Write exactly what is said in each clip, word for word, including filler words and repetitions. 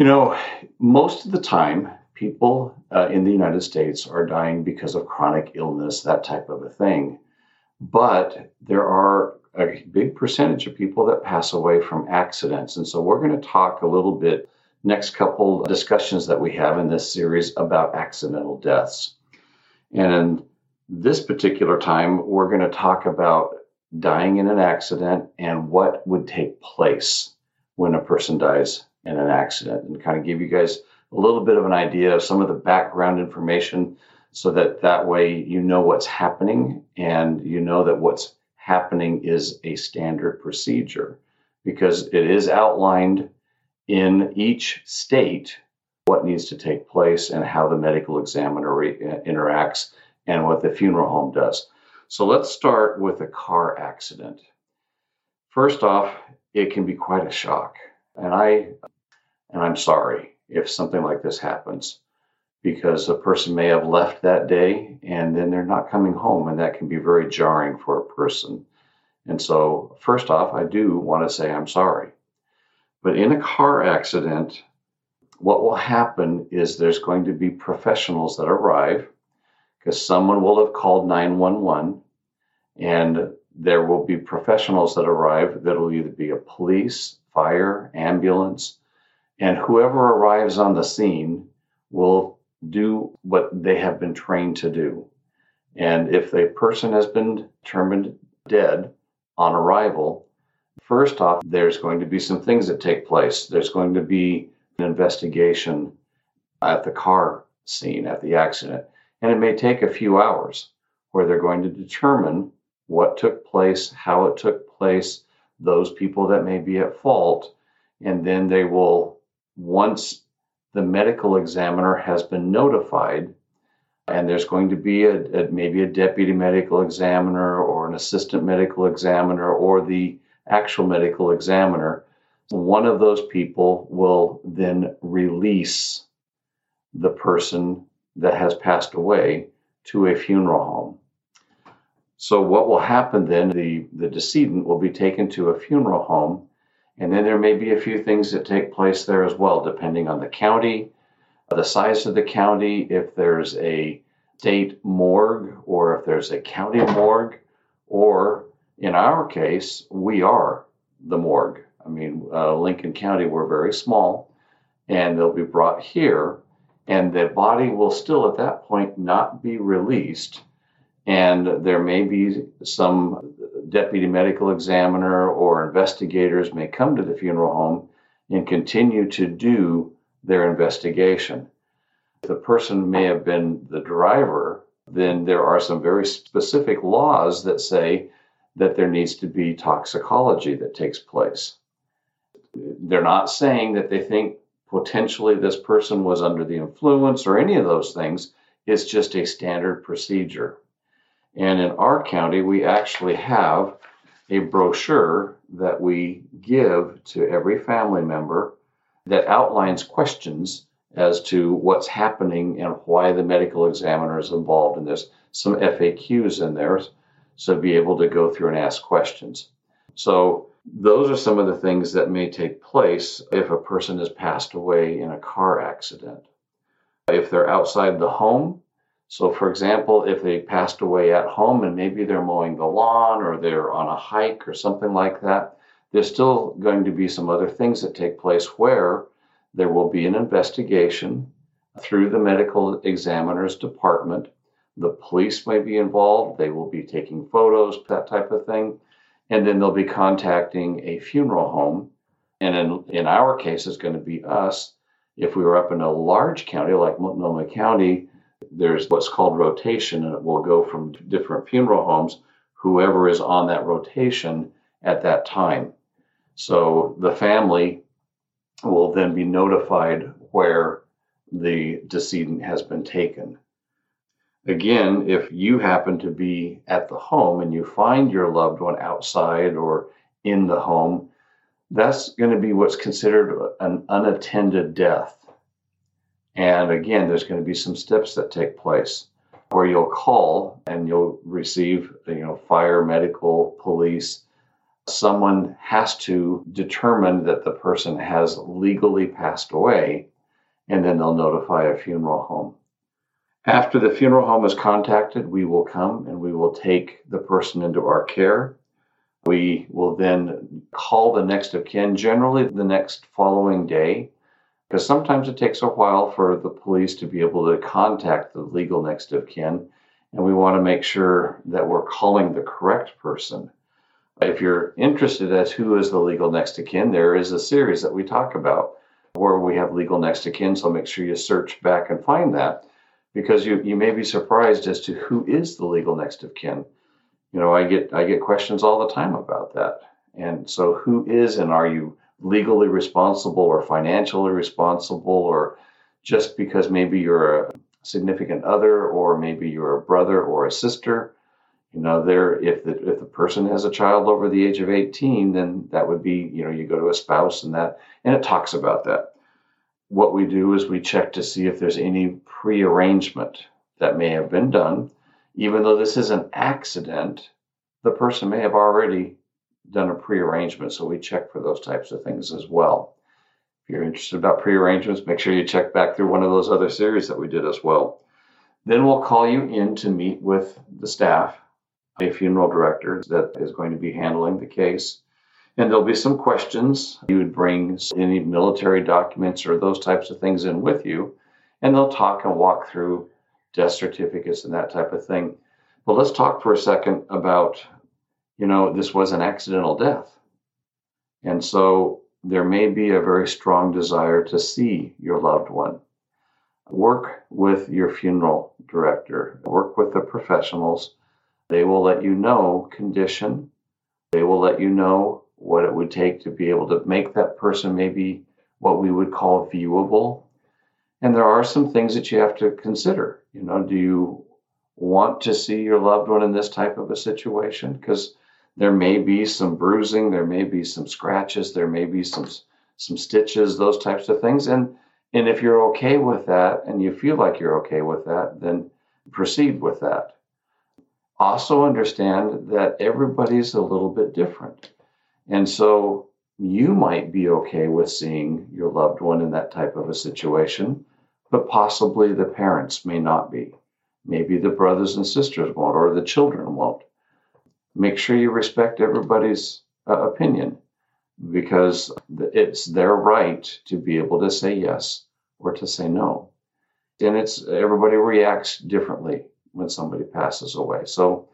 You know, most of the time, people uh, in the United States are dying because of chronic illness, that type of a thing. But there are a big percentage of people that pass away from accidents. And so we're going to talk a little bit next couple discussions that we have in this series about accidental deaths. And this particular time, we're going to talk about dying in an accident and what would take place when a person dies in an accident, and kind of give you guys a little bit of an idea of some of the background information so that that way you know what's happening and you know that what's happening is a standard procedure, because it is outlined in each state what needs to take place and how the medical examiner re- interacts and what the funeral home does. So let's start with a car accident. First off, it can be quite a shock. And I, and I'm sorry if something like this happens, because a person may have left that day and then they're not coming home, and that can be very jarring for a person. And so first off, I do want to say I'm sorry. But in a car accident, what will happen is there's going to be professionals that arrive, because someone will have called nine one one, and there will be professionals that arrive that will either be a police, fire, ambulance, and whoever arrives on the scene will do what they have been trained to do. And if the person has been determined dead on arrival, first off, there's going to be some things that take place. There's going to be an investigation at the car scene, at the accident, and it may take a few hours where they're going to determine what took place, how it took place, those people that may be at fault, and then they will, once the medical examiner has been notified, and there's going to be a, a maybe a deputy medical examiner or an assistant medical examiner or the actual medical examiner, one of those people will then release the person that has passed away to a funeral home. So what will happen then, the, the decedent will be taken to a funeral home, and then there may be a few things that take place there as well, depending on the county, the size of the county, if there's a state morgue, or if there's a county morgue, or in our case, we are the morgue. I mean, uh, Lincoln County, we're very small, and they'll be brought here, and the body will still at that point not be released. And there may be some deputy medical examiner or investigators may come to the funeral home and continue to do their investigation. If the person may have been the driver, then there are some very specific laws that say that there needs to be toxicology that takes place. They're not saying that they think potentially this person was under the influence or any of those things. It's just a standard procedure. And in our county, we actually have a brochure that we give to every family member that outlines questions as to what's happening and why the medical examiner is involved. And there's some F A Qs in there, so be able to go through and ask questions. So those are some of the things that may take place if a person has passed away in a car accident. If they're outside the home, so for example, if they passed away at home and maybe they're mowing the lawn or they're on a hike or something like that, there's still going to be some other things that take place where there will be an investigation through the medical examiner's department. The police may be involved. They will be taking photos, that type of thing. And then they'll be contacting a funeral home. And in, in our case, it's going to be us. If we were up in a large county like Multnomah County, there's what's called rotation, and it will go from different funeral homes whoever is on that rotation at that time. So the family will then be notified where the decedent has been taken. Again, if you happen to be at the home and you find your loved one outside or in the home, that's going to be what's considered an unattended death. And again, there's going to be some steps that take place where you'll call and you'll receive, you know, fire, medical, police. Someone has to determine that the person has legally passed away, and then they'll notify a funeral home. After the funeral home is contacted, we will come and we will take the person into our care. We will then call the next of kin, generally the next following day, because sometimes it takes a while for the police to be able to contact the legal next of kin, and we want to make sure that we're calling the correct person. If you're interested as who is the legal next of kin, there is a series that we talk about where we have legal next of kin, so make sure you search back and find that, because you, you may be surprised as to who is the legal next of kin. You know, I get I get questions all the time about that. And so who is, and are you legally responsible or financially responsible, or just because maybe you're a significant other, or maybe you're a brother or a sister? You know, there if the if the person has a child over the age of eighteen, then that would be, you know, you go to a spouse and that, and it talks about that. What we do is we check to see if there's any prearrangement that may have been done. Even though this is an accident, the person may have already done a prearrangement, so we check for those types of things as well. If you're interested about prearrangements, make sure you check back through one of those other series that we did as well. Then we'll call you in to meet with the staff, a funeral director that is going to be handling the case. And there'll be some questions. You would bring any military documents or those types of things in with you, and they'll talk and walk through death certificates and that type of thing. But let's talk for a second about, you know, this was an accidental death. And so there may be a very strong desire to see your loved one. Work with your funeral director. Work with the professionals. They will let you know condition. They will let you know what it would take to be able to make that person maybe what we would call viewable. And there are some things that you have to consider. You know, do you want to see your loved one in this type of a situation? Because there may be some bruising, there may be some scratches, there may be some some stitches, those types of things. And and if you're okay with that, and you feel like you're okay with that, then proceed with that. Also understand that everybody's a little bit different. And so you might be okay with seeing your loved one in that type of a situation, but possibly the parents may not be. Maybe the brothers and sisters won't, or the children won't. Make sure you respect everybody's uh, opinion, because it's their right to be able to say yes or to say no. And it's everybody reacts differently when somebody passes away. So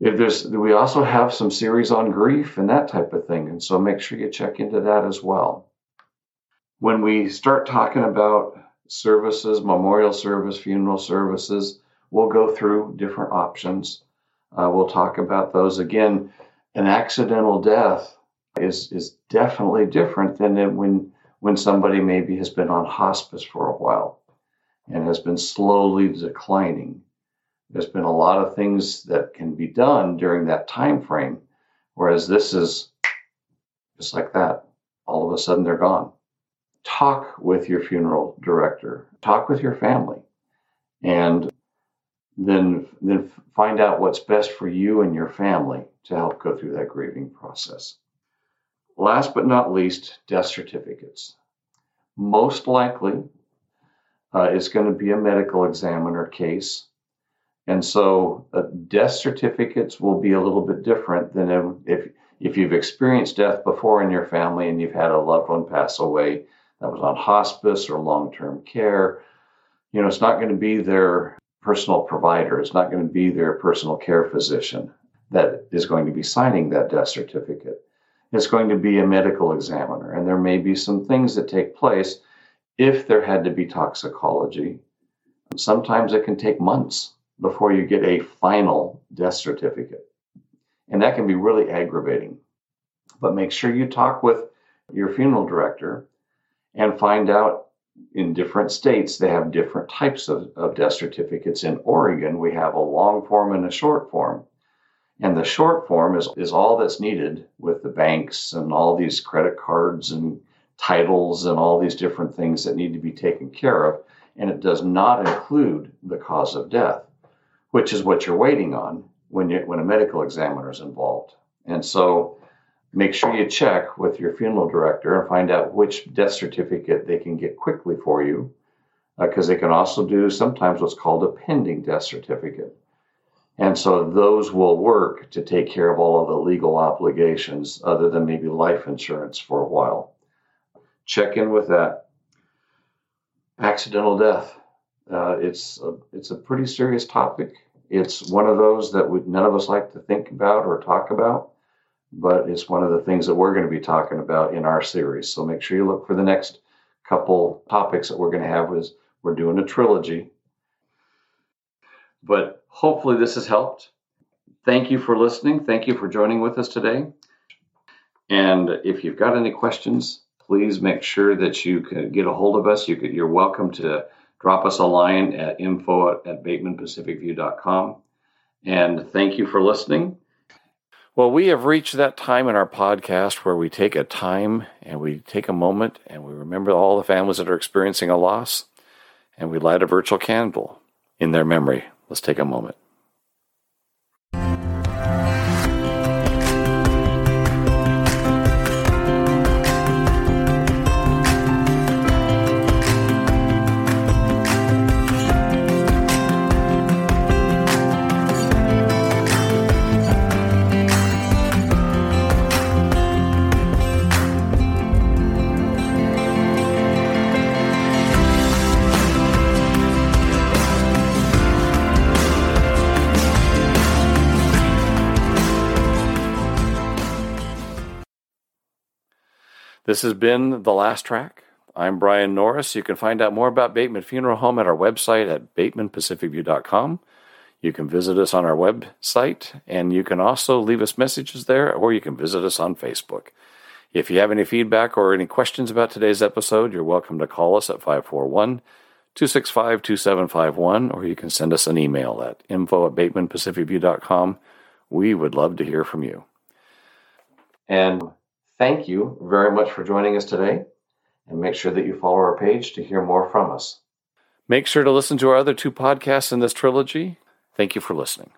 if there's, we also have some series on grief and that type of thing. And so make sure you check into that as well. When we start talking about services, memorial service, funeral services, we'll go through different options. Uh, we'll talk about those. Again, an accidental death is, is definitely different than when, when somebody maybe has been on hospice for a while and has been slowly declining. There's been a lot of things that can be done during that time frame, whereas this is just like that. All of a sudden, they're gone. Talk with your funeral director. Talk with your family, and then then find out what's best for you and your family to help go through that grieving process. Last but not least, death certificates. Most likely, uh, it's going to be a medical examiner case. And so uh, death certificates will be a little bit different than if, if you've experienced death before in your family and you've had a loved one pass away that was on hospice or long-term care. You know, it's not going to be their personal provider. It's not going to be their personal care physician that is going to be signing that death certificate. It's going to be a medical examiner. And there may be some things that take place if there had to be toxicology. Sometimes it can take months before you get a final death certificate. And that can be really aggravating. But make sure you talk with your funeral director and find out, in different states, they have different types of, of death certificates. In Oregon, we have a long form and a short form. And the short form is, is all that's needed with the banks and all these credit cards and titles and all these different things that need to be taken care of. And it does not include the cause of death, which is what you're waiting on when you, when a medical examiner is involved. And so make sure you check with your funeral director and find out which death certificate they can get quickly for you, because uh, they can also do sometimes what's called a pending death certificate. And so those will work to take care of all of the legal obligations other than maybe life insurance for a while. Check in with that. Accidental death. Uh, it's, a, it's a pretty serious topic. It's one of those that we, none of us like to think about or talk about, but it's one of the things that we're going to be talking about in our series. So make sure you look for the next couple topics that we're going to have. Is we're doing a trilogy. But hopefully this has helped. Thank you for listening. Thank you for joining with us today. And if you've got any questions, please make sure that you can get a hold of us. You could, you're welcome to drop us a line at info at bateman pacific view dot com. And thank you for listening. Well, we have reached that time in our podcast where we take a time and we take a moment and we remember all the families that are experiencing a loss, and we light a virtual candle in their memory. Let's take a moment. This has been The Last Track. I'm Brian Norris. You can find out more about Bateman Funeral Home at our website at bateman pacific view dot com. You can visit us on our website, and you can also leave us messages there, or you can visit us on Facebook. If you have any feedback or any questions about today's episode, you're welcome to call us at five four one, two six five, two seven five one, or you can send us an email at info at bateman pacific view dot com. We would love to hear from you. And thank you very much for joining us today, and make sure that you follow our page to hear more from us. Make sure to listen to our other two podcasts in this trilogy. Thank you for listening.